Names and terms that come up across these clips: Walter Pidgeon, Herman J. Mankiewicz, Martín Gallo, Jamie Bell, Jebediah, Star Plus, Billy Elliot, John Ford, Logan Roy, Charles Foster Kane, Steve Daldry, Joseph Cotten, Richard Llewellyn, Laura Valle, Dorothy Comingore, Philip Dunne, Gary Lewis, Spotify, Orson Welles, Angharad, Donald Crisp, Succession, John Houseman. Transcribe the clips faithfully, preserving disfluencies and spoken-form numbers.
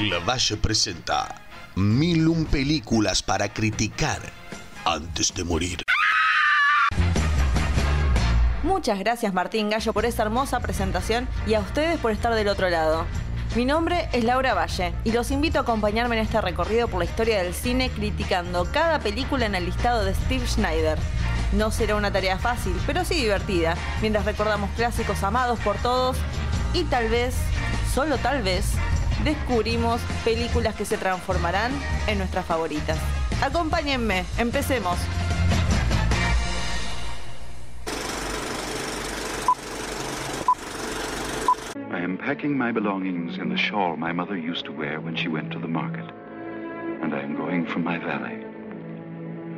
La Valle presenta mil un películas para criticar antes de morir. Muchas gracias, Martín Gallo, por esa hermosa presentación y a ustedes por estar del otro lado. Mi nombre es Laura Valle y los invito a acompañarme en este recorrido por la historia del cine criticando cada película en el listado de Steve Schneider. No será una tarea fácil, pero sí divertida, mientras recordamos clásicos amados por todos y tal vez, solo tal vez, descubrimos películas que se transformarán en nuestras favoritas. Acompáñenme, empecemos. I am packing my belongings in the shawl my mother used to wear when she went to the market. And I am going from my valley.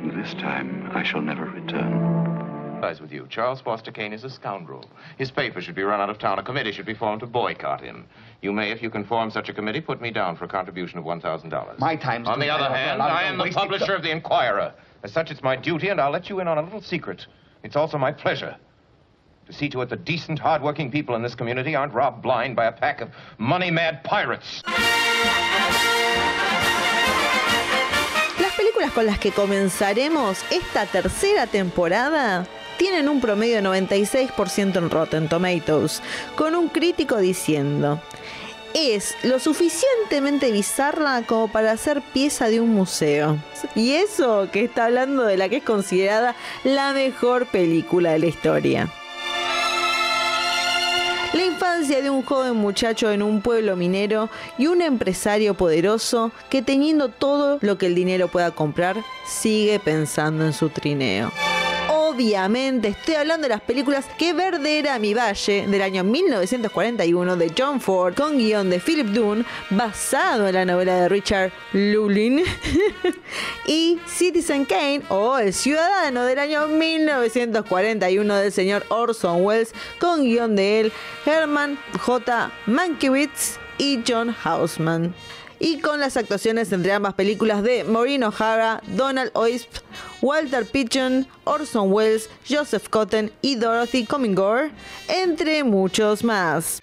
And this time I shall never return. As with you, Charles Foster Kane is a scoundrel. His paper should be run out of town. A committee should be formed to boycott him. You may, if you can form such a committee, put me down for a contribution of one thousand dollars. My time's... On the other hand, I am the publisher of the Inquirer. As such, it's my duty, and I'll let you in on a little secret. It's also my pleasure to see to it that decent, hard-working people in this community aren't robbed blind by a pack of money-mad pirates. Las películas con las que comenzaremos esta tercera temporada tienen un promedio de noventa y seis por ciento en Rotten Tomatoes, con un crítico diciendo: es lo suficientemente bizarra como para ser pieza de un museo. Y eso que está hablando de la que es considerada la mejor película de la historia. La infancia de un joven muchacho en un pueblo minero y un empresario poderoso que, teniendo todo lo que el dinero pueda comprar, sigue pensando en su trineo. Obviamente estoy hablando de las películas Que Verdera Mi Valle, del año mil novecientos cuarenta y uno, de John Ford, con guión de Philip Dunne, basado en la novela de Richard Llewellyn, y Citizen Kane, o El Ciudadano, del año mil novecientos cuarenta y uno, del señor Orson Welles, con guión de él, Herman J. Mankiewicz y John Houseman. Y con las actuaciones entre ambas películas de Maureen O'Hara, Donald Crisp, Walter Pidgeon, Orson Welles, Joseph Cotten y Dorothy Comingore, entre muchos más.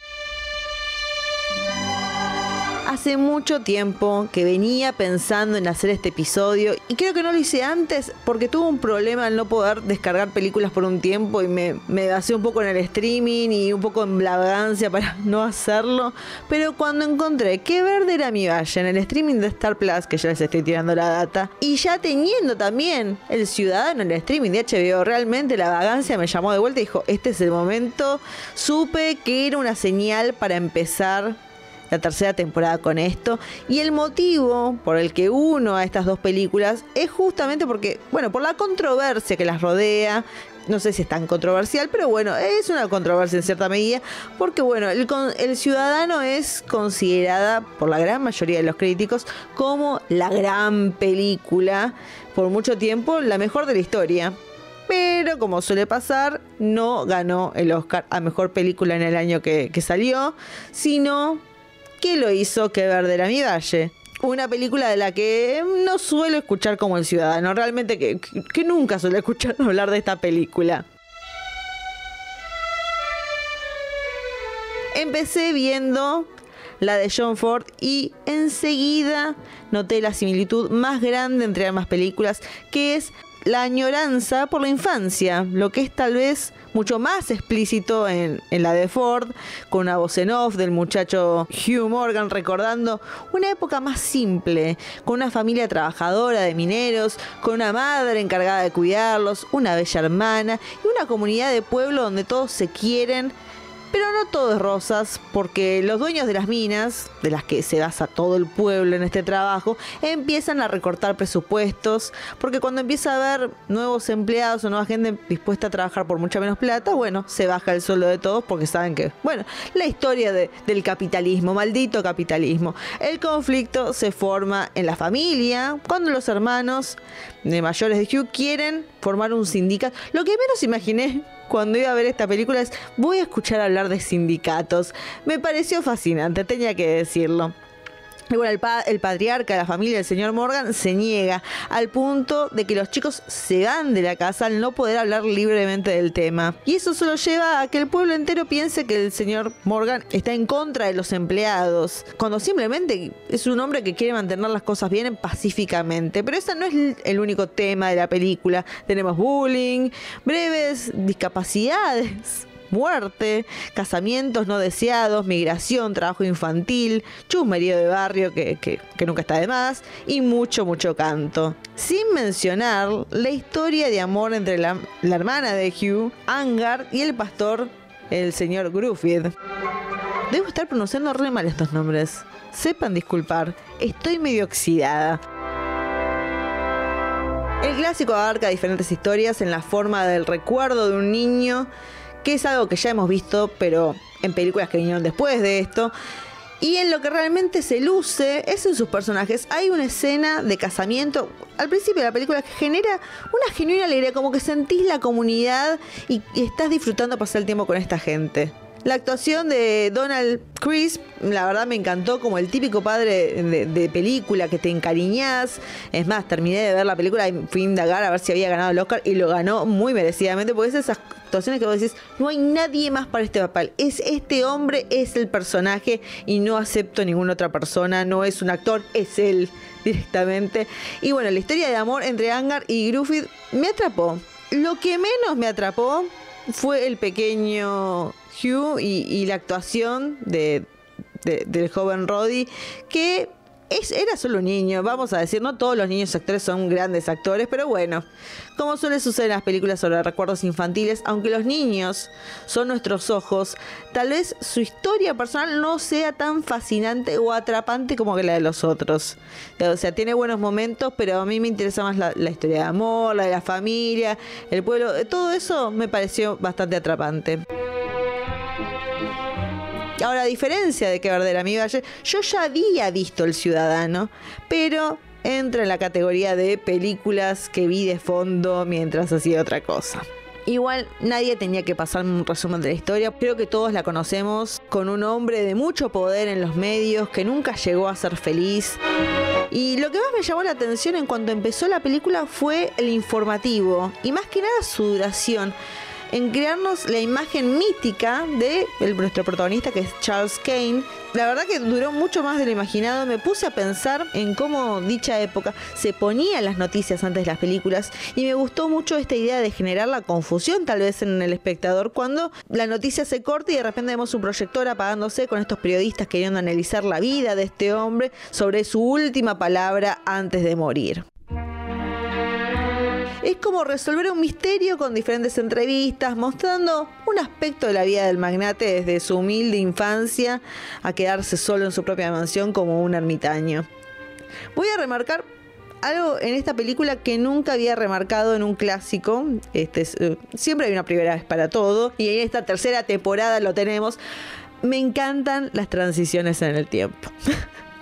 Hace mucho tiempo que venía pensando en hacer este episodio y creo que no lo hice antes porque tuve un problema al no poder descargar películas por un tiempo y me, me basé un poco en el streaming y un poco en la vagancia para no hacerlo. Pero cuando encontré Que Verdera Mi Valle en el streaming de Star Plus, que ya les estoy tirando la data, y ya teniendo también El Ciudadano en el streaming de H B O, realmente la vagancia me llamó de vuelta y dijo: este es el momento. Supe que era una señal para empezar la tercera temporada con esto, y el motivo por el que uno a estas dos películas es justamente porque, bueno, por la controversia que las rodea. No sé si es tan controversial, pero bueno, es una controversia en cierta medida, porque bueno, el, el Ciudadano es considerada por la gran mayoría de los críticos como la gran película, por mucho tiempo la mejor de la historia. Pero, como suele pasar, no ganó el Oscar a mejor película en el año que, que salió, sino que lo hizo Que Verdera Mi Valle, una película de la que no suelo escuchar como El Ciudadano, realmente que, que nunca suelo escuchar hablar de esta película. Empecé viendo la de John Ford y enseguida noté la similitud más grande entre ambas películas, que es la añoranza por la infancia, lo que es tal vez mucho más explícito en, en la de Ford, con una voz en off del muchacho Hugh Morgan recordando una época más simple, con una familia trabajadora de mineros, con una madre encargada de cuidarlos, una bella hermana y una comunidad de pueblo donde todos se quieren. Pero no todo es rosas, porque los dueños de las minas, de las que se basa todo el pueblo en este trabajo, empiezan a recortar presupuestos, porque cuando empieza a haber nuevos empleados o nueva gente dispuesta a trabajar por mucha menos plata, bueno, se baja el sueldo de todos porque saben que, bueno, la historia de, del capitalismo, maldito capitalismo. El conflicto se forma en la familia, cuando los hermanos de mayores de Hugh quieren formar un sindicato. Lo que menos imaginé cuando iba a ver esta película es: voy a escuchar hablar de sindicatos. Me pareció fascinante, tenía que decirlo. Y bueno, el, pa el patriarca de la familia del señor Morgan se niega al punto de que los chicos se van de la casa al no poder hablar libremente del tema. Y eso solo lleva a que el pueblo entero piense que el señor Morgan está en contra de los empleados, cuando simplemente es un hombre que quiere mantener las cosas bien pacíficamente. Pero ese no es el único tema de la película. Tenemos bullying, breves discapacidades, muerte, casamientos no deseados, migración, trabajo infantil, chusmerío de barrio que, que, que nunca está de más, y mucho, mucho canto. Sin mencionar la historia de amor entre la, la hermana de Hugh, Angharad, y el pastor, el señor Gruffydd. Debo estar pronunciando re mal estos nombres. Sepan disculpar, estoy medio oxidada. El clásico abarca diferentes historias en la forma del recuerdo de un niño, que es algo que ya hemos visto, pero en películas que vinieron después de esto. Y en lo que realmente se luce es en sus personajes. Hay una escena de casamiento al principio de la película que genera una genuina alegría, como que sentís la comunidad y, y estás disfrutando pasar el tiempo con esta gente. La actuación de Donald Crisp, la verdad me encantó, como el típico padre de, de película que te encariñás. Es más, terminé de ver la película y fui a indagar a ver si había ganado el Oscar, y lo ganó muy merecidamente, porque es esas actuaciones que vos decís, no hay nadie más para este papel, es este hombre, es el personaje y no acepto a ninguna otra persona, no es un actor, es él directamente. Y bueno, la historia de amor entre Angharad y Gruffydd me atrapó. Lo que menos me atrapó fue el pequeño Hugh y, y la actuación de, de, del joven Roddy, que es, era solo un niño, vamos a decir, no todos los niños actores son grandes actores, pero bueno, como suele suceder en las películas sobre recuerdos infantiles, aunque los niños son nuestros ojos, tal vez su historia personal no sea tan fascinante o atrapante como la de los otros. O sea, tiene buenos momentos, pero a mí me interesa más la, la historia de amor, la de la familia, el pueblo, todo eso me pareció bastante atrapante. Ahora, a diferencia de que Verdera mi Valle, yo ya había visto El Ciudadano, pero entra en la categoría de películas que vi de fondo mientras hacía otra cosa. Igual nadie tenía que pasarme un resumen de la historia, creo que todos la conocemos, con un hombre de mucho poder en los medios que nunca llegó a ser feliz. Y lo que más me llamó la atención en cuanto empezó la película fue el informativo, y más que nada su duración, en crearnos la imagen mítica de el, nuestro protagonista, que es Charles Kane. La verdad que duró mucho más de lo imaginado. Me puse a pensar en cómo dicha época se ponían las noticias antes de las películas, y me gustó mucho esta idea de generar la confusión tal vez en el espectador, cuando la noticia se corta y de repente vemos un proyector apagándose, con estos periodistas queriendo analizar la vida de este hombre sobre su última palabra antes de morir. Es como resolver un misterio con diferentes entrevistas, mostrando un aspecto de la vida del magnate desde su humilde infancia a quedarse solo en su propia mansión como un ermitaño. Voy a remarcar algo en esta película que nunca había remarcado en un clásico. Este es, uh, siempre hay una primera vez para todo, y en esta tercera temporada lo tenemos. Me encantan las transiciones en el tiempo.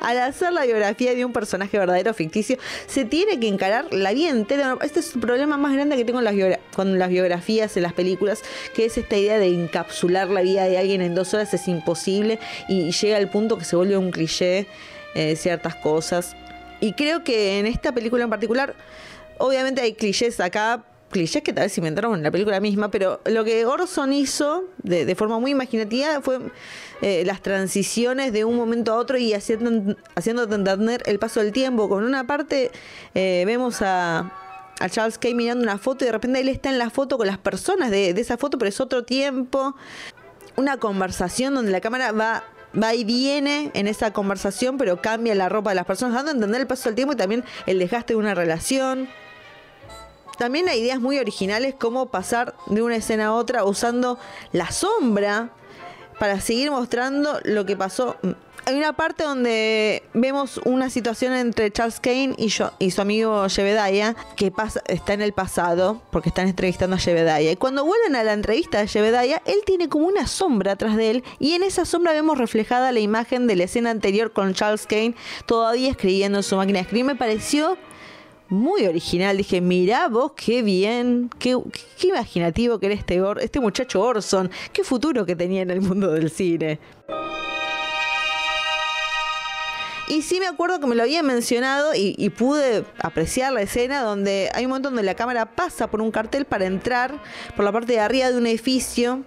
Al hacer la biografía de un personaje verdadero o ficticio, se tiene que encarar la vida entera. Este es el problema más grande que tengo con las, con las biografías en las películas, que es esta idea de encapsular la vida de alguien en dos horas. Es imposible y llega al punto que se vuelve un cliché eh, ciertas cosas. Y creo que en esta película en particular, obviamente hay clichés acá, clichés que tal vez inventaron en la película misma, pero lo que Orson hizo de, de forma muy imaginativa fue eh, las transiciones de un momento a otro y haciendo, haciéndote entender el paso del tiempo. Con una parte eh, vemos a, a Charles Kane mirando una foto y de repente él está en la foto con las personas de, de esa foto, pero es otro tiempo. Una conversación donde la cámara va... va y viene en esa conversación, pero cambia la ropa de las personas, dando a entender el paso del tiempo y también el desgaste de una relación. También hay ideas muy originales, como pasar de una escena a otra usando la sombra para seguir mostrando lo que pasó. Hay una parte donde vemos una situación entre Charles Kane y, yo, y su amigo Jebediah, que pasa, está en el pasado, porque están entrevistando a Jebediah. Y cuando vuelven a la entrevista de Jebediah, él tiene como una sombra atrás de él, y en esa sombra vemos reflejada la imagen de la escena anterior con Charles Kane todavía escribiendo en su máquina de escribir. Me pareció muy original, dije, mirá vos qué bien, qué, qué imaginativo que era este, este muchacho Orson, qué futuro que tenía en el mundo del cine. Y sí me acuerdo que me lo había mencionado y, y pude apreciar la escena donde hay un momento donde la cámara pasa por un cartel para entrar por la parte de arriba de un edificio.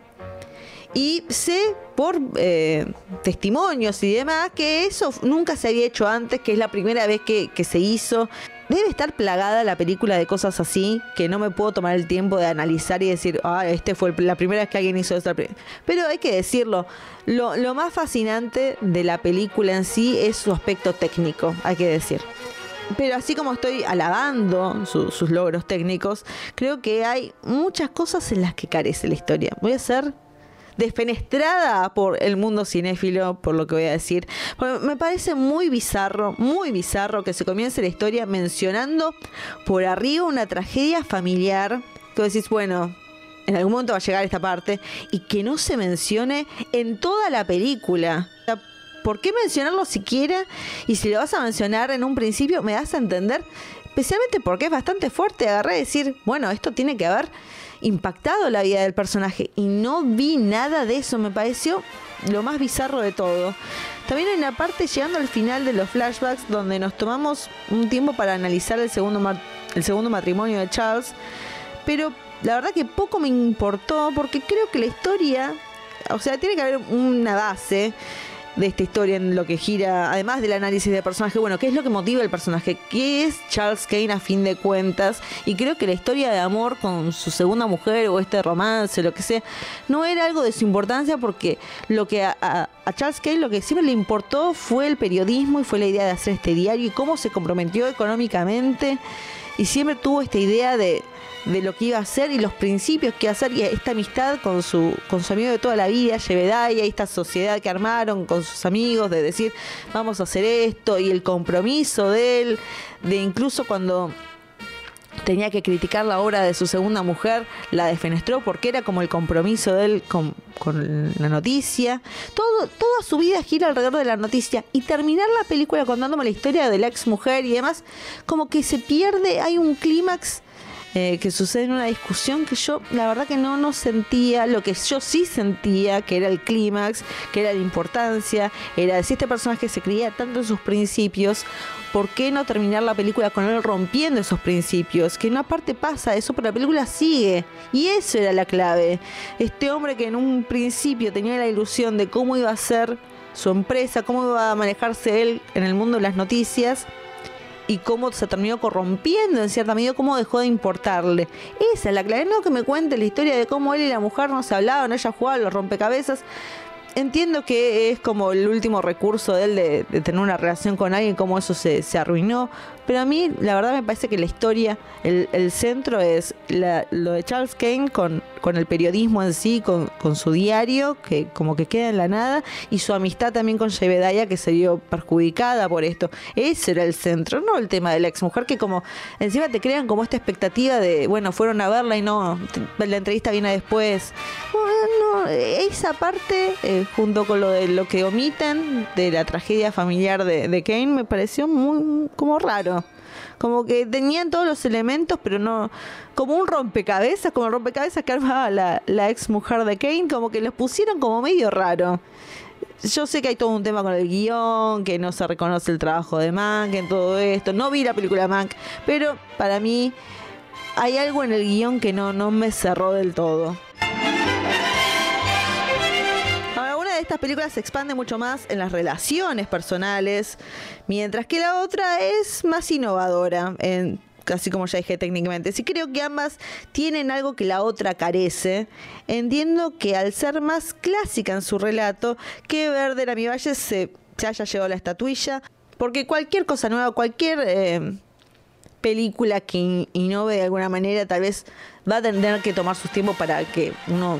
Y sé por eh, testimonios y demás que eso nunca se había hecho antes, que es la primera vez que, que se hizo. Debe estar plagada la película de cosas así, que no me puedo tomar el tiempo de analizar y decir, ah, este fue la primera vez que alguien hizo esto. Pero hay que decirlo, lo, lo más fascinante de la película en sí es su aspecto técnico, hay que decir. Pero así como estoy alabando su, sus logros técnicos, creo que hay muchas cosas en las que carece la historia. Voy a ser despenestrada por el mundo cinéfilo, por lo que voy a decir. Porque me parece muy bizarro, muy bizarro que se comience la historia mencionando por arriba una tragedia familiar. Tú decís, bueno, en algún momento va a llegar esta parte, y que no se mencione en toda la película. ¿Por qué mencionarlo siquiera? Y si lo vas a mencionar en un principio, me das a entender, especialmente porque es bastante fuerte, agarrar y decir, bueno, esto tiene que haber impactado la vida del personaje, y no vi nada de eso. Me pareció lo más bizarro de todo. También hay una parte llegando al final de los flashbacks donde nos tomamos un tiempo para analizar el segundo, el segundo matrimonio de Charles, pero la verdad que poco me importó, porque creo que la historia, o sea, tiene que haber una base de esta historia en lo que gira, además del análisis del personaje, bueno, qué es lo que motiva el personaje, qué es Charles Kane a fin de cuentas, y creo que la historia de amor con su segunda mujer o este romance, lo que sea, no era algo de su importancia, porque lo que a, a, a Charles Kane lo que siempre le importó fue el periodismo y fue la idea de hacer este diario y cómo se comprometió económicamente, y siempre tuvo esta idea de, de lo que iba a hacer y los principios que iba a hacer, y esta amistad con su, con su amigo de toda la vida, Jebediah, y esta sociedad que armaron con sus amigos de decir, vamos a hacer esto, y el compromiso de él, de incluso cuando tenía que criticar la obra de su segunda mujer, la defenestró porque era como el compromiso de él con, con la noticia. Todo, toda su vida gira alrededor de la noticia, y terminar la película contándome la historia de la ex mujer y demás, como que se pierde, hay un clímax eh, que sucede en una discusión que yo la verdad que no, no sentía, lo que yo sí sentía que era el clímax, que era la importancia, era de si este personaje se creía tanto en sus principios, ¿por qué no terminar la película con él rompiendo esos principios? Que en una parte pasa eso, pero la película sigue. Y eso era la clave. Este hombre que en un principio tenía la ilusión de cómo iba a ser su empresa, cómo iba a manejarse él en el mundo de las noticias, y cómo se terminó corrompiendo en cierta medida, cómo dejó de importarle. Esa es la clave. No que me cuente la historia de cómo él y la mujer no se hablaban, ella jugaba los rompecabezas. Entiendo que es como el último recurso de él de, de tener una relación con alguien, como eso se, se arruinó. Pero a mí, la verdad, me parece que la historia, el, el centro es la, lo de Charles Kane con, con el periodismo en sí, con, con su diario, que como que queda en la nada, y su amistad también con Jebediah, que se vio perjudicada por esto. Ese era el centro, no el tema de la exmujer, que como encima te crean como esta expectativa de, bueno, fueron a verla y no, la entrevista viene después. Bueno, esa parte... Eh, junto con lo de lo que omiten de la tragedia familiar de, de Kane, me pareció muy como raro, como que tenían todos los elementos pero no, como un rompecabezas, como el rompecabezas que armaba la, la ex mujer de Kane, como que los pusieron como medio raro. Yo sé que hay todo un tema con el guión, que no se reconoce el trabajo de Mank en todo esto, no vi la película Mank, pero para mí hay algo en el guión que no, no me cerró del todo. Estas películas se expanden mucho más en las relaciones personales, mientras que la otra es más innovadora, en, así como ya dije técnicamente. Sí creo que ambas tienen algo que la otra carece. Entiendo que al ser más clásica en su relato, que Verde Ramí Valle se, se haya llevado la estatuilla, porque cualquier cosa nueva, cualquier... Eh, película que in innove de alguna manera, tal vez va a tener que tomar sus tiempos para que uno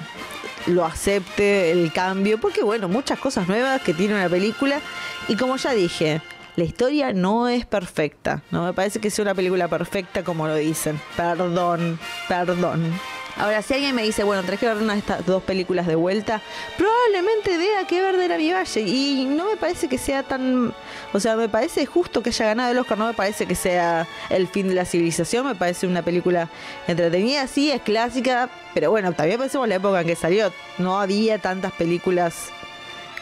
lo acepte, el cambio, porque bueno, muchas cosas nuevas que tiene una película, y como ya dije, la historia no es perfecta, no me parece que sea una película perfecta como lo dicen, perdón, perdón. Ahora, si alguien me dice, bueno, tenés que ver una de estas dos películas de vuelta, probablemente vea que Verde Ramí Valle, y no me parece que sea tan... O sea, me parece justo que haya ganado el Oscar, no me parece que sea el fin de la civilización, me parece una película entretenida, sí, es clásica, pero bueno, también pensemos en la época en que salió, no había tantas películas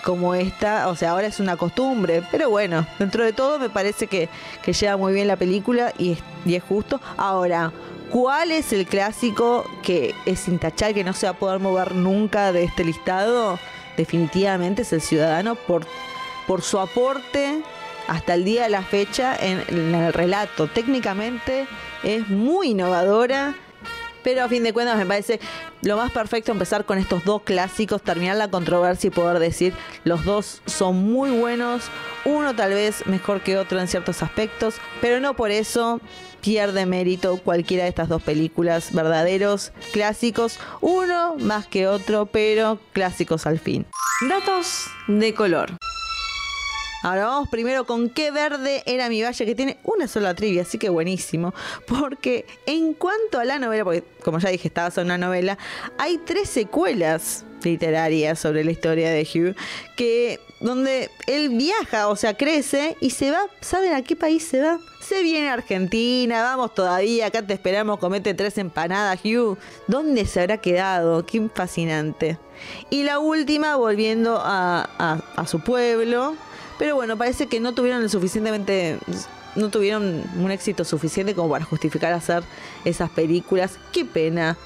como esta, o sea, ahora es una costumbre, pero bueno, dentro de todo me parece que, que lleva muy bien la película y es, y es justo. Ahora, ¿cuál es el clásico que es intachable, que no se va a poder mover nunca de este listado? Definitivamente es El Ciudadano, por, por su aporte hasta el día de la fecha en, en el relato. Técnicamente es muy innovadora, pero a fin de cuentas me parece lo más perfecto empezar con estos dos clásicos, terminar la controversia y poder decir los dos son muy buenos, uno tal vez mejor que otro en ciertos aspectos, pero no por eso pierde mérito cualquiera de estas dos películas, verdaderos clásicos, uno más que otro, pero clásicos al fin. Datos de color. Ahora vamos primero con Qué verde era mi valle, que tiene una sola trivia, así que buenísimo. Porque en cuanto a la novela, porque como ya dije, estaba sobre una novela, hay tres secuelas literarias sobre la historia de Hugh, que donde él viaja, o sea, crece y se va. ¿Saben a qué país se va? Se viene a Argentina, vamos todavía, acá te esperamos, comete tres empanadas, Hugh. ¿Dónde se habrá quedado? Qué fascinante. Y la última, volviendo a, a, a su pueblo. Pero bueno, parece que no tuvieron el suficientemente, no tuvieron un éxito suficiente como para justificar hacer esas películas. ¡Qué pena!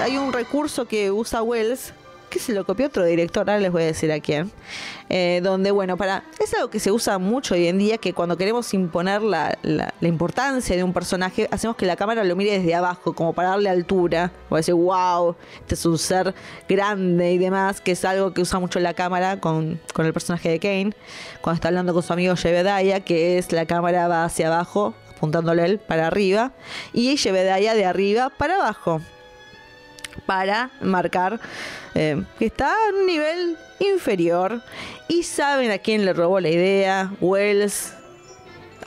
Hay un recurso que usa Welles, que se lo copió otro director, ahora les voy a decir a quién, eh, donde, bueno, para es algo que se usa mucho hoy en día, que cuando queremos imponer la, la, la importancia de un personaje, hacemos que la cámara lo mire desde abajo, como para darle altura, o decir, wow, este es un ser grande y demás, que es algo que usa mucho la cámara con, con el personaje de Kane, cuando está hablando con su amigo Jebediah, que es la cámara va hacia abajo, apuntándole él para arriba, y Jebediah de arriba para abajo, para marcar eh, que está en un nivel inferior. Y saben a quién le robó la idea Welles,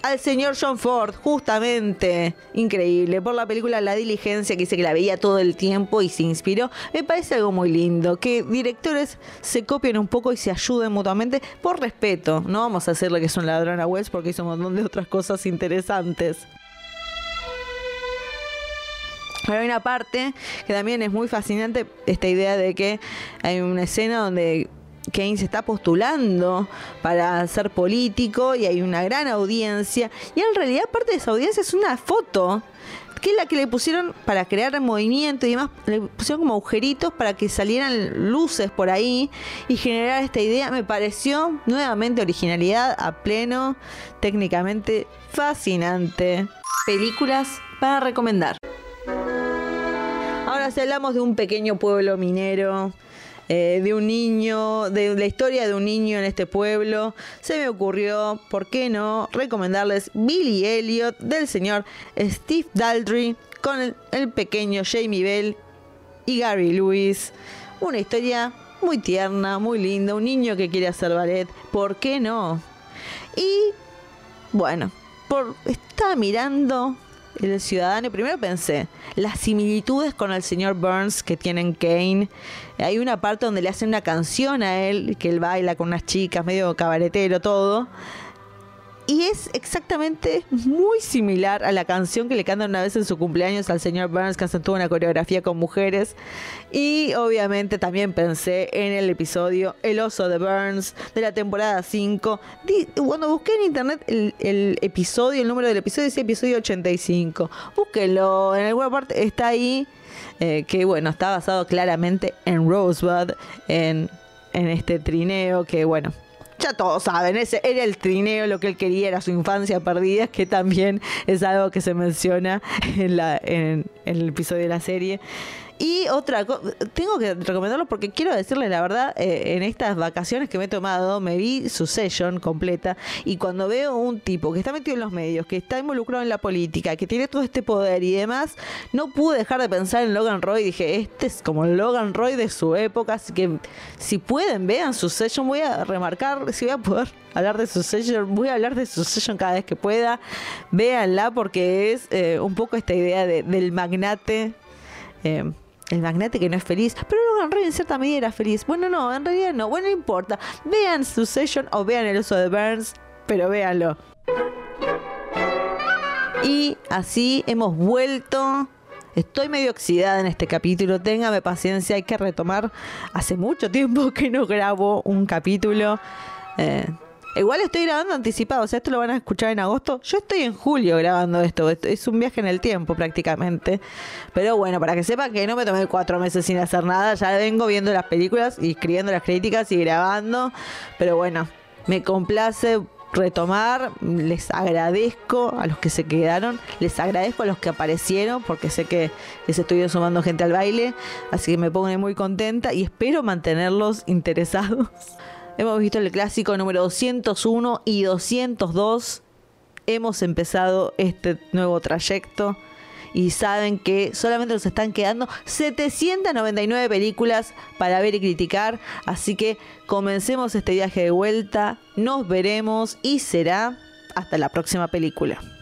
al señor John Ford, justamente. Increíble, por la película La Diligencia, que dice que la veía todo el tiempo y se inspiró. Me parece algo muy lindo, que directores se copien un poco y se ayuden mutuamente, por respeto. No vamos a hacerle que es un ladrón a Welles, porque hizo un montón de otras cosas interesantes. Pero hay una parte que también es muy fascinante, esta idea de que hay una escena donde Kane se está postulando para ser político y hay una gran audiencia. Y en realidad parte de esa audiencia es una foto, que es la que le pusieron para crear movimiento y demás, le pusieron como agujeritos para que salieran luces por ahí y generar esta idea. Me pareció nuevamente originalidad a pleno, técnicamente fascinante. Películas para recomendar. Ahora si hablamos de un pequeño pueblo minero, eh, de un niño, de la historia de un niño en este pueblo, se me ocurrió, ¿por qué no?, recomendarles Billy Elliot del señor Steve Daldry con el, el pequeño Jamie Bell y Gary Lewis. Una historia muy tierna, muy linda, un niño que quiere hacer ballet, ¿por qué no? Y bueno, por estaba mirando El Ciudadano, primero pensé las similitudes con el señor Burns que tienen Kane. Hay una parte donde le hacen una canción a él, que él baila con unas chicas, medio cabaretero todo, y es exactamente muy similar a la canción que le cantan una vez en su cumpleaños al señor Burns, que hacen toda una coreografía con mujeres. Y obviamente también pensé en el episodio El Oso de Burns de la temporada cinco. Cuando busqué en internet el, el episodio, el número del episodio, dice episodio ochenta y cinco. Búsquenlo, en alguna parte está ahí, eh, que bueno, está basado claramente en Rosebud, en, en este trineo que bueno, ya todos saben, ese era el trineo, lo que él quería era su infancia perdida, que también es algo que se menciona en, la, en, en el episodio de la serie. Y otra cosa, tengo que recomendarlo porque quiero decirles la verdad, eh, en estas vacaciones que me he tomado, me vi Succession completa, y cuando veo un tipo que está metido en los medios, que está involucrado en la política, que tiene todo este poder y demás, no pude dejar de pensar en Logan Roy. Dije, este es como el Logan Roy de su época, así que si pueden, vean Succession. Voy a remarcar, si voy a poder hablar de Succession, voy a hablar de Succession cada vez que pueda. Véanla porque es eh, un poco esta idea de, del magnate, eh, el magnate que no es feliz, pero Logan Roy en cierta medida era feliz. Bueno, no, en realidad no. Bueno, no importa. Vean Succession o vean El Oso de Burns, pero véanlo. Y así hemos vuelto Estoy medio oxidada en este capítulo, téngame paciencia, hay que retomar. Hace mucho tiempo que no grabo un capítulo. Eh, igual estoy grabando anticipado, o sea, esto lo van a escuchar en agosto. Yo estoy en julio grabando esto, es un viaje en el tiempo prácticamente. Pero bueno, para que sepan que no me tomé cuatro meses sin hacer nada, ya vengo viendo las películas y escribiendo las críticas y grabando. Pero bueno, me complace retomar, les agradezco a los que se quedaron, les agradezco a los que aparecieron, porque sé que les estoy sumando gente al baile, así que me pone muy contenta y espero mantenerlos interesados. Hemos visto el clásico número doscientos uno y doscientos dos, hemos empezado este nuevo trayecto y saben que solamente nos están quedando setecientas noventa y nueve películas para ver y criticar, así que comencemos este viaje de vuelta, nos veremos y será hasta la próxima película.